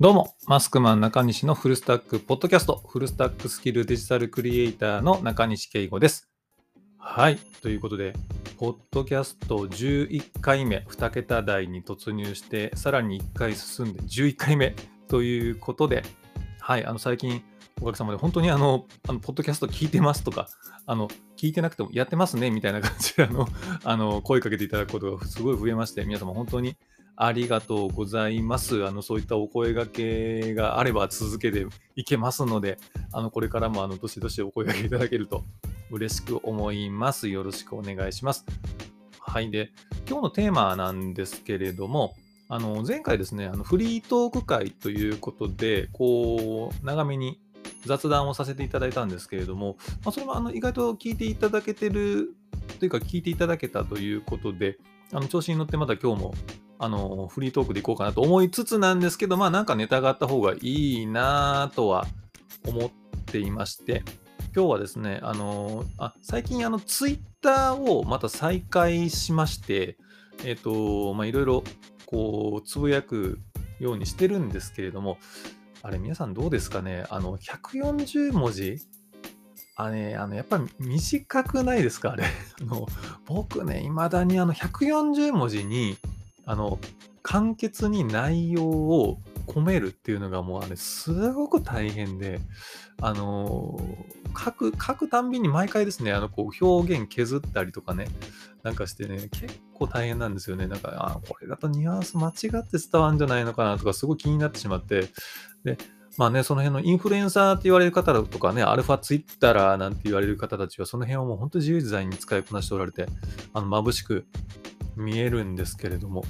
どうも、マスクマン中西のフルスタックポッドキャスト、フルスタックスキルデジタルクリエイターの中西圭吾です。はい、ということで、ポッドキャスト11回目、2桁台に突入して、さらに1回進んで11回目ということで、はい、最近、おかげさまで本当にポッドキャスト聞いてますとか、聞いてなくてもやってますねみたいな感じで声かけていただくことがすごい増えまして、皆様本当にありがとうございます。そういったお声掛けがあれば続けていけますので、これからもどしどしお声掛けいただけると嬉しく思います。よろしくお願いします。はい。で、今日のテーマなんですけれども、前回ですね、フリートーク会ということで、こう、長めに雑談をさせていただいたんですけれども、それも意外と聞いていただけてるというか、聞いていただけたということで、調子に乗ってまた今日もフリートークでいこうかなと思いつつなんですけど、なんかネタがあった方がいいなとは思っていまして、今日はですね、最近ツイッターをまた再開しまして、いろいろこうつぶやくようにしてるんですけれども、あれ皆さんどうですかね、140文字やっぱり短くないですかあれ僕ね、未だに140文字に簡潔に内容を込めるっていうのがもうすごく大変で、書くたんびに毎回ですね、こう表現削ったりとかね、なんかしてね、結構大変なんですよね。なんか、これだとニュアンス間違って伝わるんじゃないのかなとか、すごい気になってしまって、で、その辺のインフルエンサーって言われる方とかね、アルファツイッターなんて言われる方たちは、その辺をもう本当に自由自在に使いこなしておられて、眩しく見えるんですけれども、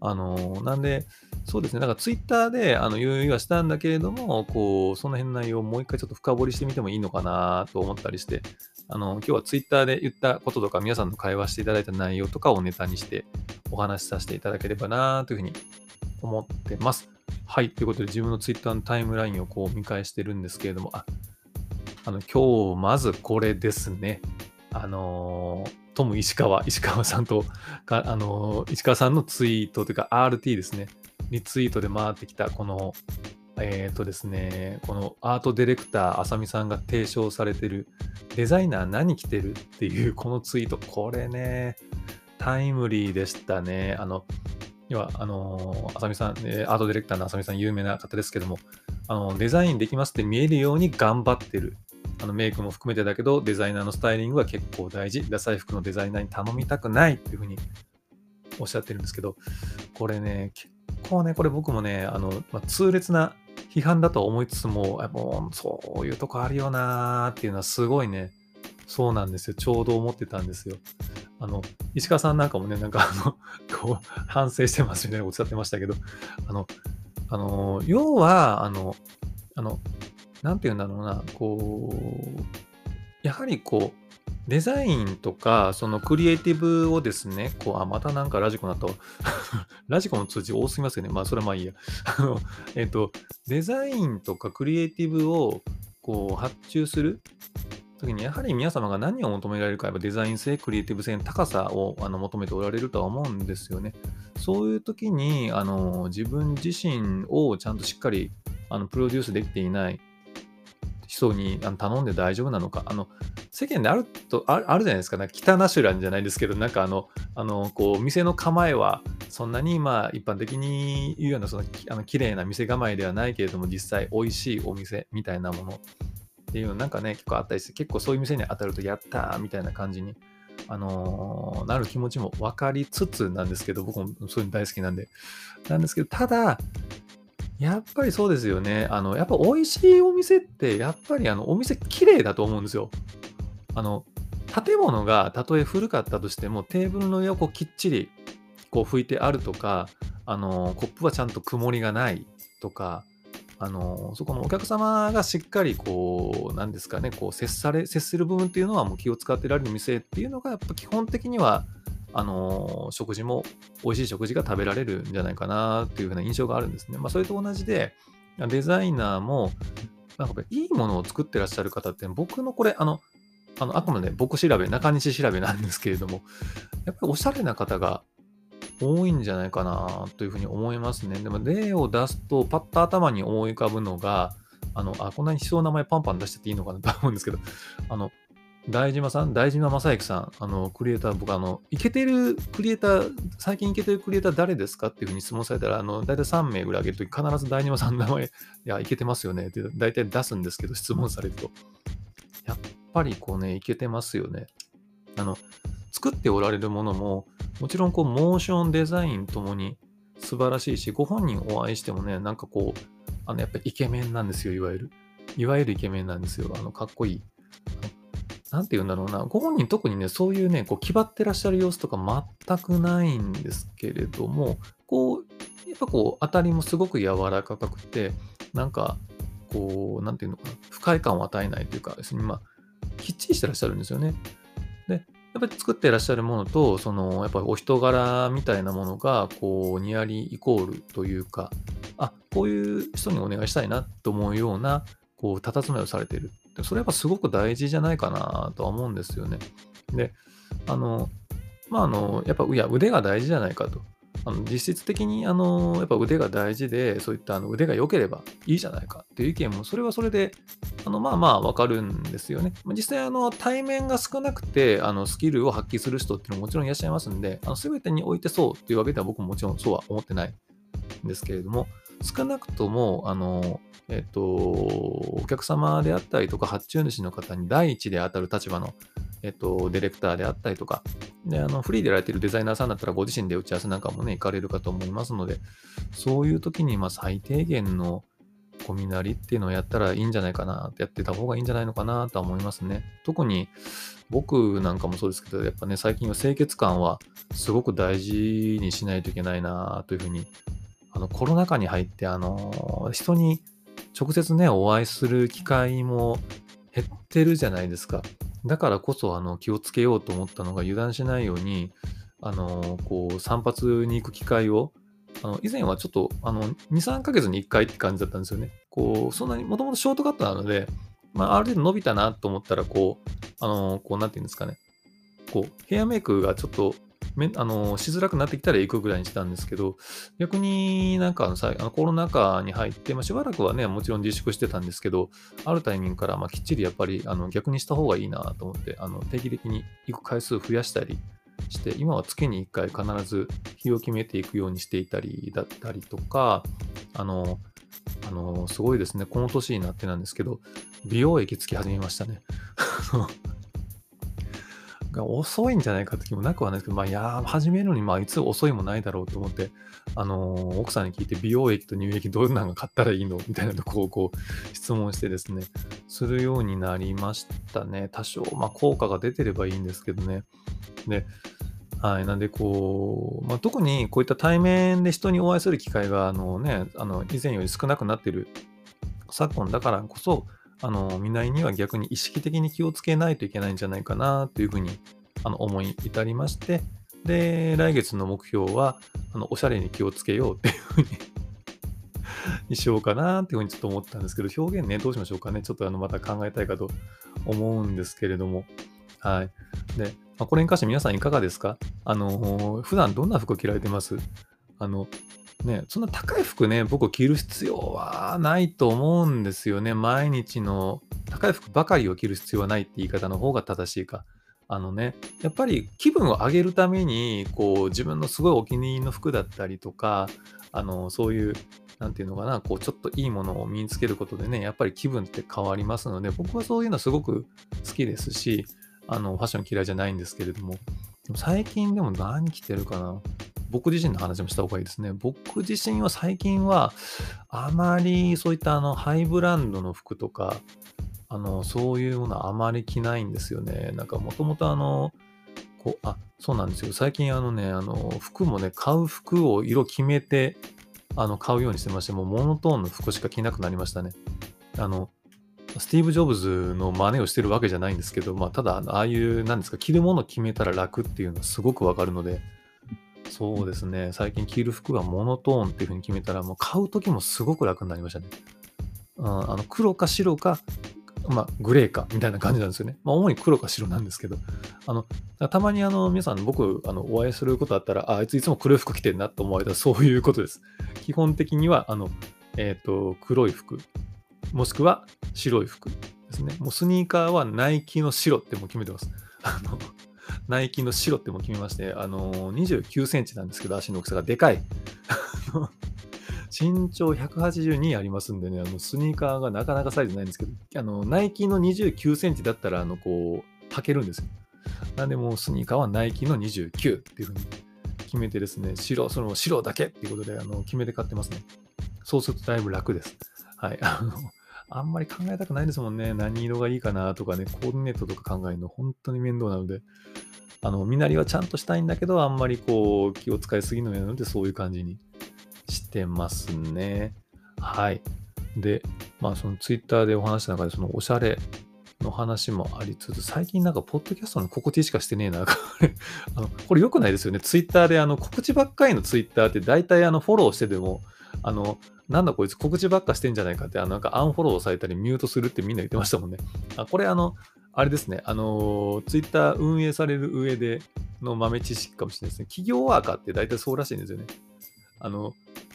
なんで、そうですね、なんかツイッターで言いはしたんだけれども、こう、その辺の内容をもう一回ちょっと深掘りしてみてもいいのかなと思ったりして、今日はツイッターで言ったこととか、皆さんの会話していただいた内容とかをネタにしてお話しさせていただければなというふうに思ってます。はい、ということで自分のツイッターのタイムラインをこう見返してるんですけれども、今日まずこれですね。トム石川さんとか、石川さんのツイートというか RT ですね、リツイートで回ってきたこの、ですね、このアートディレクター、あさみさんが提唱されてるデザイナー何着てるっていうこのツイート、これね、タイムリーでしたね。要は、あさみさん、アートディレクターのあさみさん、有名な方ですけども、デザインできますって見えるように頑張ってる。メイクも含めてだけど、デザイナーのスタイリングは結構大事。ダサい服のデザイナーに頼みたくないっていうふうにおっしゃってるんですけど、これね、結構ね、これ僕もね、痛烈な批判だと思いつつも、もうそういうとこあるよなーっていうのはすごいね、そうなんですよ。ちょうど思ってたんですよ。石川さんなんかもね、なんかこう、反省してますみたいなことおっしゃってましたけど、要は、なんていうんだろうな、こう、やはりこう、デザインとか、そのクリエイティブをですね、こう、またなんかラジコになったラジコの通知多すぎますよね。それはまあいいや。デザインとかクリエイティブを、こう、発注するときに、やはり皆様が何を求められるか、やっぱデザイン性、クリエイティブ性の高さを求めておられるとは思うんですよね。そういうときに、自分自身をちゃんとしっかり、プロデュースできていない人に頼んで大丈夫なのか、世間であるじゃないですか、なんか北ナシュランじゃないですけど、なんかこう店の構えはそんなに一般的に言うような綺麗な店構えではないけれども、実際美味しいお店みたいなものっていうのなんかね、結構あったりして、結構そういう店に当たるとやったーみたいな感じに、なる気持ちも分かりつつなんですけど、僕もそういうの大好きなんですけど、ただやっぱりそうですよね。やっぱ美味しいお店って、やっぱりお店綺麗だと思うんですよ。建物がたとえ古かったとしても、テーブルの上をこうきっちりこう拭いてあるとか、コップはちゃんと曇りがないとか、そこのお客様がしっかりこう、なんですかね、こう接する部分っていうのはもう気を使ってられる店っていうのが、やっぱ基本的には、食事も美味しい食事が食べられるんじゃないかなっていうふうな印象があるんですね。それと同じでデザイナーもなんかいいものを作ってらっしゃる方って、僕のこれあくまで僕調べ、中西調べなんですけれども、やっぱりおしゃれな方が多いんじゃないかなというふうに思いますね。でも例を出すとパッと頭に思い浮かぶのが、こんなに人の名前パンパン出してていいのかなと思うんですけど、大島正幸さん、クリエイター、僕イケてるクリエイター、最近イケてるクリエイター誰ですかっていうふうに質問されたら、大体3名ぐらい挙げるとき、必ず大島さんの名前、いや、イケてますよねって大体出すんですけど、質問されると。やっぱりこうね、イケてますよね。作っておられるものも、もちろんこう、モーションデザインともに素晴らしいし、ご本人お会いしてもね、なんかこう、やっぱりイケメンなんですよ、いわゆるイケメンなんですよ。かっこいい。なんて言うんだろうな、ご本人特にね、そういうね、こう、気張ってらっしゃる様子とか全くないんですけれども、こう、やっぱこう、当たりもすごく柔らかくて、なんか、こう、なんていうのかな、不快感を与えないというか、きっちりしてらっしゃるんですよね。で、やっぱり作ってらっしゃるものと、やっぱりお人柄みたいなものが、こう、ニアリーイコールというか、あ、こういう人にお願いしたいなと思うような、こう、佇まいをされている。それはすごく大事じゃないかなとは思うんですよね。で、やっぱ腕が大事じゃないかと。実質的にやっぱ腕が大事で、そういった腕が良ければいいじゃないかっていう意見も、それはそれでわかるんですよね。実際対面が少なくてスキルを発揮する人っていうのももちろんいらっしゃいますんで、全てにおいてそうっていうわけでは僕ももちろんそうは思ってないんですけれども、少なくともお客様であったりとか発注主の方に第一で当たる立場の、ディレクターであったりとかで、フリーでやられているデザイナーさんだったらご自身で打ち合わせなんかもね行かれるかと思いますので、そういう時に最低限のコミナリっていうのをやったらいいんじゃないかな、やってた方がいいんじゃないのかなとは思いますね。特に僕なんかもそうですけど、やっぱね最近は清潔感はすごく大事にしないといけないなというふうに、コロナ禍に入って人に直接ねお会いする機会も減ってるじゃないですか。だからこそ気をつけようと思ったのが、油断しないようにこう散髪に行く機会を以前はちょっと2、3ヶ月に1回って感じだったんですよね。こうそんなにもともとショートカットなので、ある程度伸びたなと思ったら、こうこうなんていうんですかね、こうヘアメイクがちょっとしづらくなってきたら行くぐらいにしたんですけど、逆になんかコロナ禍に入って、しばらくはねもちろん自粛してたんですけど、あるタイミングからきっちりやっぱり逆にした方がいいなと思って、定期的に行く回数を増やしたりして、今は月に1回必ず日を決めていくようにしていたりだったりとか、すごいですね、この年になってなんですけど美容液つき始めましたね。遅いんじゃないかって気もなくはないですけど、いや始めるのにいつ遅いもないだろうと思って、奥さんに聞いて、美容液と乳液どんなの買ったらいいのみたいなとこをこう質問してですね、するようになりましたね。多少効果が出てればいいんですけどね。で、はい、なんでこう、特にこういった対面で人にお会いする機会が以前より少なくなっている昨今だからこそ、見ないには逆に意識的に気をつけないといけないんじゃないかなというふうに思い至りまして、で来月の目標はおしゃれに気をつけようっていうふうにしようかなっていうふうにちょっと思ったんですけど、表現ねどうしましょうかね、ちょっとまた考えたいかと思うんですけれども、はい。で、これに関して皆さんいかがですか？普段どんな服着られてます？そんな高い服ね、僕着る必要はないと思うんですよね。毎日の高い服ばかりを着る必要はないって言い方の方が正しいか。やっぱり気分を上げるために、こう自分のすごいお気に入りの服だったりとか、そういう、なんていうのかな、こうちょっといいものを身につけることでね、やっぱり気分って変わりますので、僕はそういうのすごく好きですし、ファッション嫌いじゃないんですけれども、最近でも何着てるかな。僕自身の話もした方がいいですね。僕自身は最近はあまりそういったハイブランドの服とかそういうものはあまり着ないんですよね。なんかもともとそうなんですよ。最近服もね、買う服を色決めて買うようにしてまして、もうモノトーンの服しか着なくなりましたね。スティーブ・ジョブズの真似をしてるわけじゃないんですけど、ただああいうなんですか、着るものを決めたら楽っていうのはすごくわかるので、そうですね。最近着る服はモノトーンっていう風に決めたら、もう買う時もすごく楽になりましたね。黒か白かまあ、グレーかみたいな感じなんですよね。まあ、主に黒か白なんですけど、たまに皆さん、僕お会いすることあったら、あいついつも黒い服着てるなと思われたらそういうことです。基本的には黒い服、もしくは白い服ですね。もうスニーカーはナイキの白ってもう決めてます。ナイキの白ってもう決めまして、29センチなんですけど、足の大きさがでかい。身長182ありますんでね、スニーカーがなかなかサイズないんですけど、ナイキの29センチだったら、こう、履けるんですよ。なんでもうスニーカーはナイキの29っていうふうに決めてですね、白だけっていうことで、決めて買ってますね。そうするとだいぶ楽です。はい。あんまり考えたくないですもんね。何色がいいかなとかね、コーディネートとか考えるの本当に面倒なので、身なりはちゃんとしたいんだけど、あんまりこう、気を使いすぎるのやなので、そういう感じにしてますね。はい。で、まあ、そのツイッターでお話した中で、そのおしゃれの話もありつつ、最近なんか、ポッドキャストの告知しかしてねえな。これ良くないですよね。ツイッターで、告知ばっかりのツイッターって、大体フォローしてても、なんだこいつ告知ばっかしてんじゃないかって、なんかアンフォローされたりミュートするってみんな言ってましたもんね。これあれですね、ツイッター運営される上での豆知識かもしれないですね。企業ワーカーって大体そうらしいんですよね。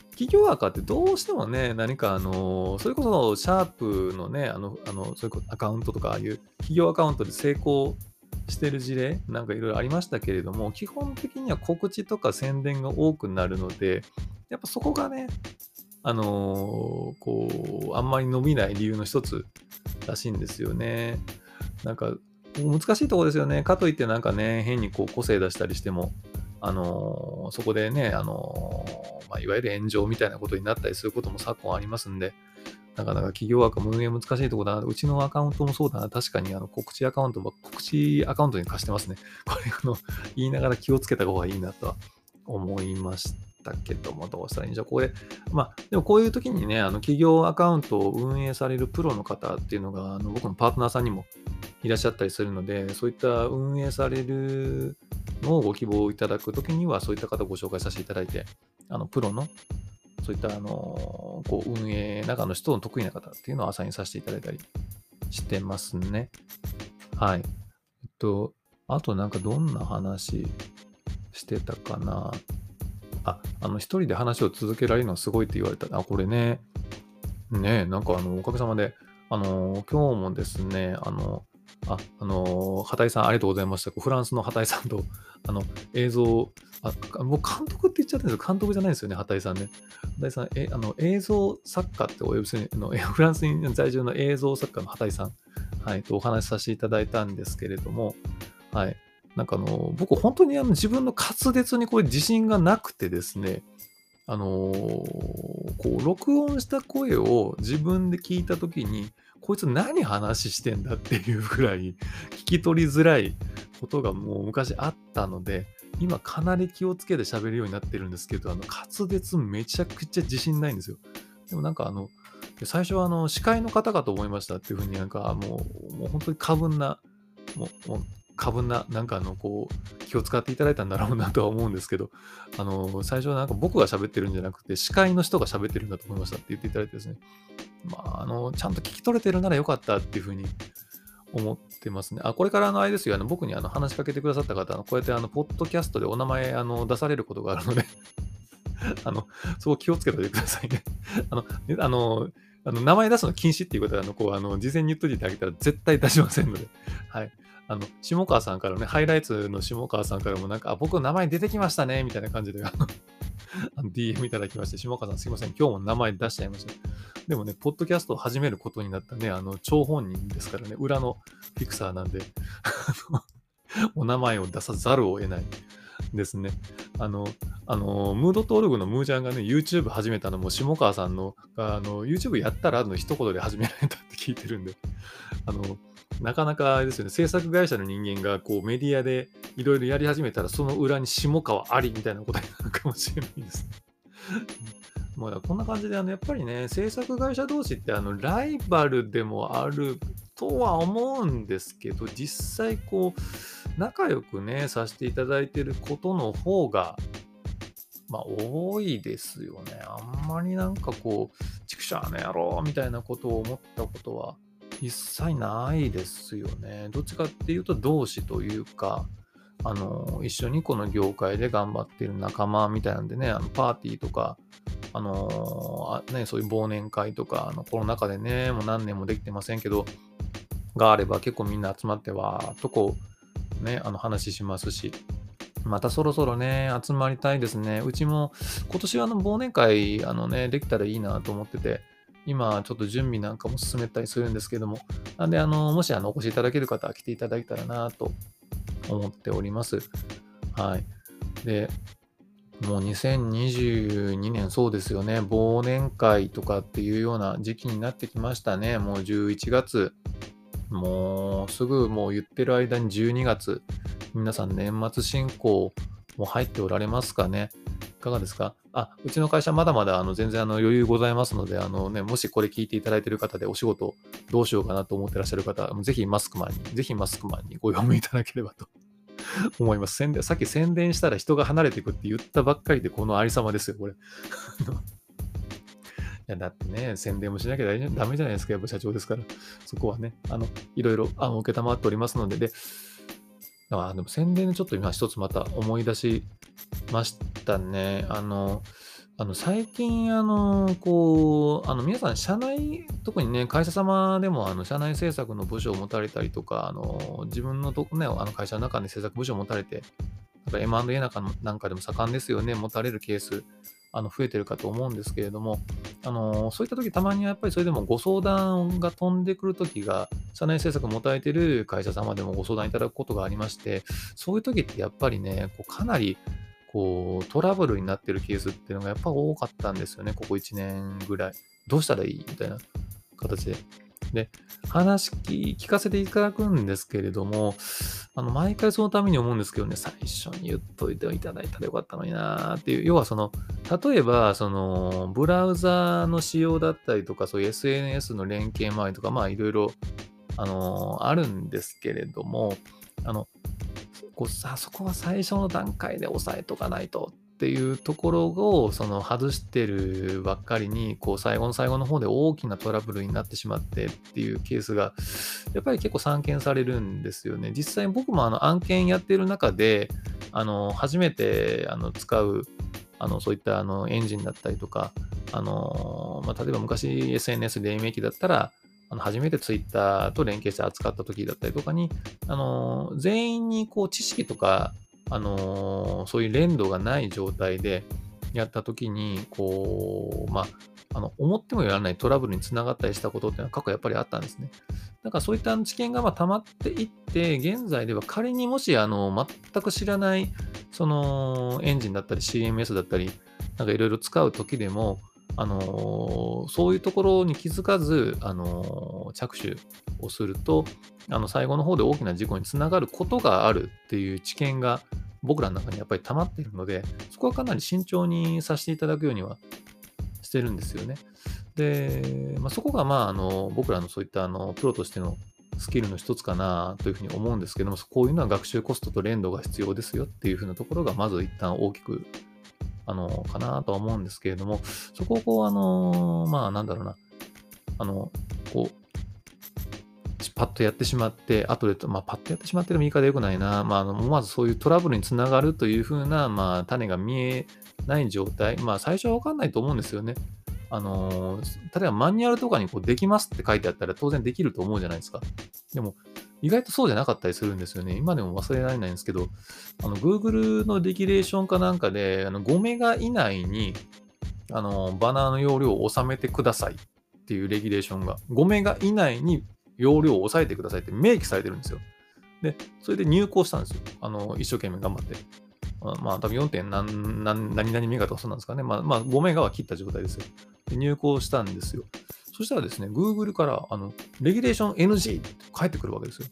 企業ワーカーってどうしてもね、何かそれこそシャープのね、そういうアカウントとか、ああいう企業アカウントで成功してる事例、なんかいろいろありましたけれども、基本的には告知とか宣伝が多くなるので、やっぱそこがね、こうあんまり伸びない理由の一つらしいんですよね。なんか難しいところですよね。かといってなんかね、変にこう個性出したりしても、そこでね、まあ、いわゆる炎上みたいなことになったりすることも昨今ありますんで、なかなか企業枠も運営難しいところだな。うちのアカウントもそうだな。確かに告知アカウントに貸してますね。これ言いながら気をつけた方がいいなとは思いました。だけども、どうしたらいいんじゃこれ、まあ、でもこういう時にね、企業アカウントを運営されるプロの方っていうのが、僕のパートナーさんにもいらっしゃったりするので、そういった運営されるのをご希望いただく時には、そういった方をご紹介させていただいて、プロのそういったこう運営中の人の得意な方っていうのをアサインさせていただいたりしてますね。はい。あとなんかどんな話してたかな。一人で話を続けられるのはすごいって言われた。これね、なんかおかげさまで、今日もですね、畑井さんありがとうございました。フランスの畑井さんと、映像、もう監督って言っちゃってるんですけど、監督じゃないんですよね、畑井さんね。畑井さん、映像作家ってお呼びするの、フランスに在住の映像作家の畑井さん、はい、とお話しさせていただいたんですけれども、はい。なんか僕本当に自分の滑舌にこれ自信がなくてですね、こう録音した声を自分で聞いたときに、こいつ何話してんだっていうぐらい聞き取りづらいことがもう昔あったので、今かなり気をつけて喋るようになってるんですけど、滑舌めちゃくちゃ自信ないんですよ。でもなんか最初は司会の方かと思いましたっていうふうに、なんかもう本当に過分な、なんかこう、気を使っていただいたんだろうなとは思うんですけど、最初はなんか僕が喋ってるんじゃなくて、司会の人が喋ってるんだと思いましたって言っていただいてですね、まあ、ちゃんと聞き取れてるならよかったっていうふうに思ってますね。これからあれですよ、僕に話しかけてくださった方、こうやってポッドキャストでお名前出されることがあるので、そこ気をつけておいてくださいね。名前出すの禁止っていうことは、事前に言っといてあげたら絶対出しませんので、はい。下川さんからね、ハイライツの下川さんからもなんか、僕の名前出てきましたね、みたいな感じで、DM いただきまして、下川さんすいません、今日も名前出しちゃいました。でもね、ポッドキャストを始めることになったね、張本人ですからね、裏のフィクサーなんで、お名前を出さざるを得ないですね。ムードトールグのムーちゃんがね、YouTube 始めたのも、下川さんの、YouTube やったらの一言で始められたって聞いてるんで、なかなかあれですよね、制作会社の人間がこうメディアでいろいろやり始めたら、その裏に下川ありみたいなことになるかもしれないですね。まあこんな感じで、やっぱりね、制作会社同士ってライバルでもあるとは思うんですけど、実際こう仲良くねさせていただいてることの方がまあ多いですよね。あんまりなんかこうちくしゃーの野郎みたいなことを思ったことは実際ないですよね。どっちかっていうと同志というか、一緒にこの業界で頑張ってる仲間みたいなんでね、パーティーとか、そういう忘年会とか、コロナ禍でね、もう何年もできてませんけど、があれば結構みんな集まってわーっとこう、ね、話しますし、またそろそろね、集まりたいですね。うちも今年は忘年会、できたらいいなと思ってて、今ちょっと準備なんかも進めたりするんですけども、なんでもしお越しいただける方は来ていただけたらなと思っております。はい。で、もう2022年そうですよね、忘年会とかっていうような時期になってきましたね。もう11月、もうすぐもう言ってる間に12月、皆さん年末進行も入っておられますかね。いかがですか？うちの会社まだまだ全然余裕ございますので、もしこれ聞いていただいている方でお仕事どうしようかなと思ってらっしゃる方、ぜひマスクマンにご用務いただければと思います。さっき宣伝したら人が離れていくって言ったばっかりで、このありさまですよ、これ。いや、だってね、宣伝もしなきゃダメじゃないですか、やっぱ社長ですから。そこはね、いろいろ承っておりますので、でも宣伝でちょっと今一つまた思い出しましたね。最近皆さん社内、特にね会社様でも社内制作の部署を持たれたりとか、自分の会社の中で制作部署を持たれて、M&A なんかでも盛んですよね、持たれるケース増えてるかと思うんですけれども、そういった時たまにやっぱりそれでもご相談が飛んでくる時が、社内政策を持たれている会社様でもご相談いただくことがありまして、そういう時ってやっぱりね、かなりトラブルになってるケースっていうのがやっぱ多かったんですよね、ここ1年ぐらい。どうしたらいいみたいな形で。で、話聞かせていただくんですけれども、毎回そのために思うんですけどね、最初に言っといていただいたらよかったのになーっていう。要は例えばブラウザの仕様だったりとか、そういう SNS の連携周りとか、いろいろあるんですけれども、そこは最初の段階で押さえとかないとっていうところを外してるばっかりに、最後の最後の方で大きなトラブルになってしまってっていうケースがやっぱり結構散見されるんですよね。実際僕も案件やってる中で初めて使うそういったエンジンだったりとか、例えば昔 SNS 黎明期だったら初めてツイッターと連携して扱った時だったりとかに、全員に知識とかそういう連動がない状態でやったときに、思ってもやらないトラブルにつながったりしたことっていうのは過去やっぱりあったんですね。だからそういった知見が溜まっていって、現在では仮にもし全く知らないエンジンだったり CMS だったりなんかいろいろ使うときでも、そういうところに気づかず、着手をすると最後の方で大きな事故につながることがあるっていう知見が僕らの中にやっぱり溜まっているので、そこはかなり慎重にさせていただくようにはしてるんですよね。で、そこが僕らのそういったプロとしてのスキルの一つかなというふうに思うんですけども、こういうのは学習コストと連動が必要ですよっていうふうなところがまず一旦大きくかなとは思うんですけれども、そこをパッとやってしまって後でパッとやってしまってでも言い方よくないな、まずそういうトラブルにつながるというふうな、種が見えない状態、最初は分かんないと思うんですよね。例えばマニュアルとかにできますって書いてあったら当然できると思うじゃないですか。でも意外とそうじゃなかったりするんですよね。今でも忘れられないんですけど、Google のレギュレーションかなんかで、5メガ以内にバナーの容量を収めてくださいっていうレギュレーションが、5メガ以内に容量を抑えてくださいって明記されてるんですよ。で、それで入稿したんですよ。一生懸命頑張って。多分 4. 何々メガとかそうなんですかね。5メガは切った状態ですよ。で、入稿したんですよ。そしたらですね、Google からレギュレーション NG って返ってくるわけですよ。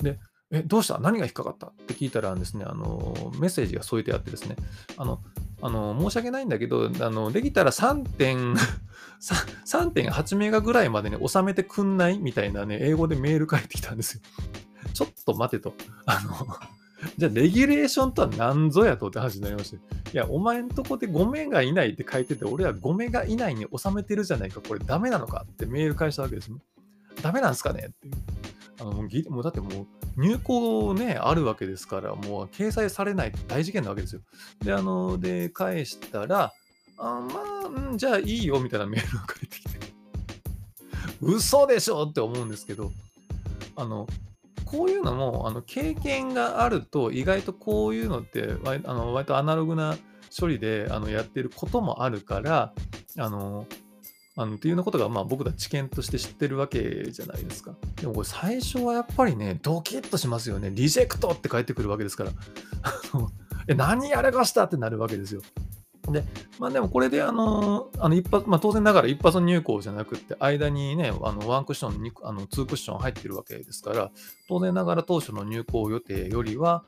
で、どうした？何が引っかかったって聞いたらですね、メッセージが添えてあってですね、申し訳ないんだけど、できたら 3.8 メガぐらいまでに収めてくんないみたいなね、英語でメール返ってきたんですよ。ちょっと待てと。じゃあ、レギュレーションとは何ぞやとって話になりまして、いや、お前んとこで5メガ以内って書いてて、俺は5メガ以内に収めてるじゃないか、これダメなのかってメール返したわけですね。ダメなんですかねっていう。もうだってもう入稿ねあるわけですから、もう掲載されないって大事件なわけですよ。でで返したらじゃあいいよみたいなメールが返ってきて嘘でしょって思うんですけど、こういうのも経験があると意外とこういうのって割とアナログな処理でやってることもあるからっていうのことが、まあ、僕ら知見として知ってるわけじゃないですか。でもこれ最初はやっぱりねドキッとしますよね。リジェクトって返ってくるわけですから何やらかしたってなるわけですよ。で、まあ、でもこれで一発、まあ、当然ながら一発入稿じゃなくって間にねワンクッションに2クッション入ってるわけですから、当然ながら当初の入稿予定よりは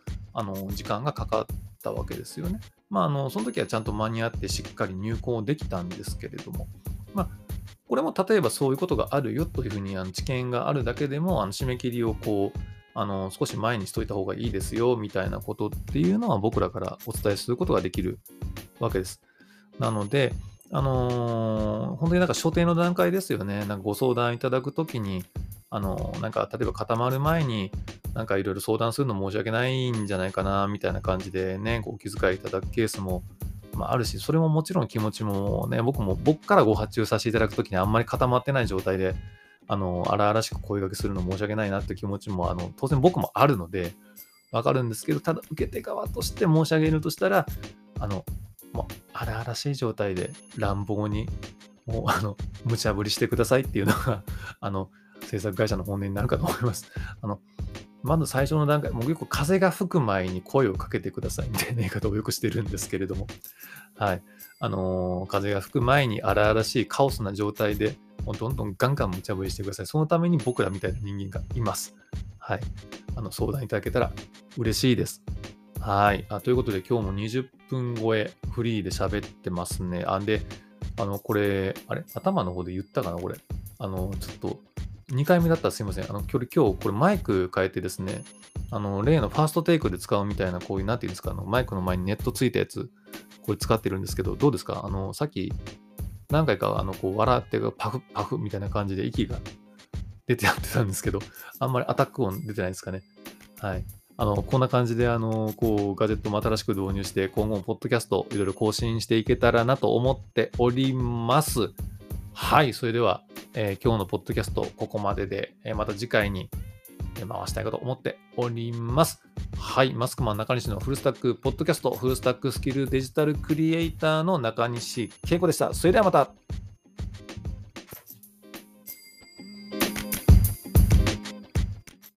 時間がかかったわけですよね。まあ、その時はちゃんと間に合ってしっかり入稿できたんですけれども、まあ、これも例えばそういうことがあるよというふうに知見があるだけでも締め切りをこう少し前にしといた方がいいですよみたいなことっていうのは僕らからお伝えすることができるわけです。なので、本当になんか所定の段階ですよね。なんかご相談いただくときになんか例えば固まる前になんかいろいろ相談するの申し訳ないんじゃないかなみたいな感じでねお気遣いいただくケースもあるし、それももちろん気持ちもね僕からご発注させていただくときにあんまり固まってない状態で荒々しく声掛けするの申し訳ないなって気持ちも当然僕もあるのでわかるんですけど、ただ受け手側として申し上げるとしたらもう荒々しい状態で乱暴にもう無茶ぶりしてくださいっていうのが制作会社の本音になるかと思います。まず最初の段階、もうよく風が吹く前に声をかけてくださいみたいな言い方をよくしてるんですけれども、はい、風が吹く前に荒々しいカオスな状態でもうどんどんガンガン無茶ぶりしてください。そのために僕らみたいな人間がいます。はい、相談いただけたら嬉しいです。はい、ということで今日も20分超えフリーで喋ってますね。で、これ頭の方で言ったかなこれ。ちょっと。2回目だったらすいません。今日これマイク変えてですね、例のファーストテイクで使うみたいな、こういう、なんていうんですか、マイクの前にネットついたやつ、これ使ってるんですけど、どうですか？さっき何回かこう笑ってパフパフみたいな感じで息が出てやってたんですけど、あんまりアタック音出てないですかね。はい。こんな感じで、こう、ガジェットも新しく導入して、今後もポッドキャストいろいろ更新していけたらなと思っております。はい。それでは、今日のポッドキャストここまでで、また次回に回したいかと思っております。はい、マスクマン中西のフルスタックポッドキャスト、フルスタックスキルデジタルクリエイターの中西恵子でした。それではまた。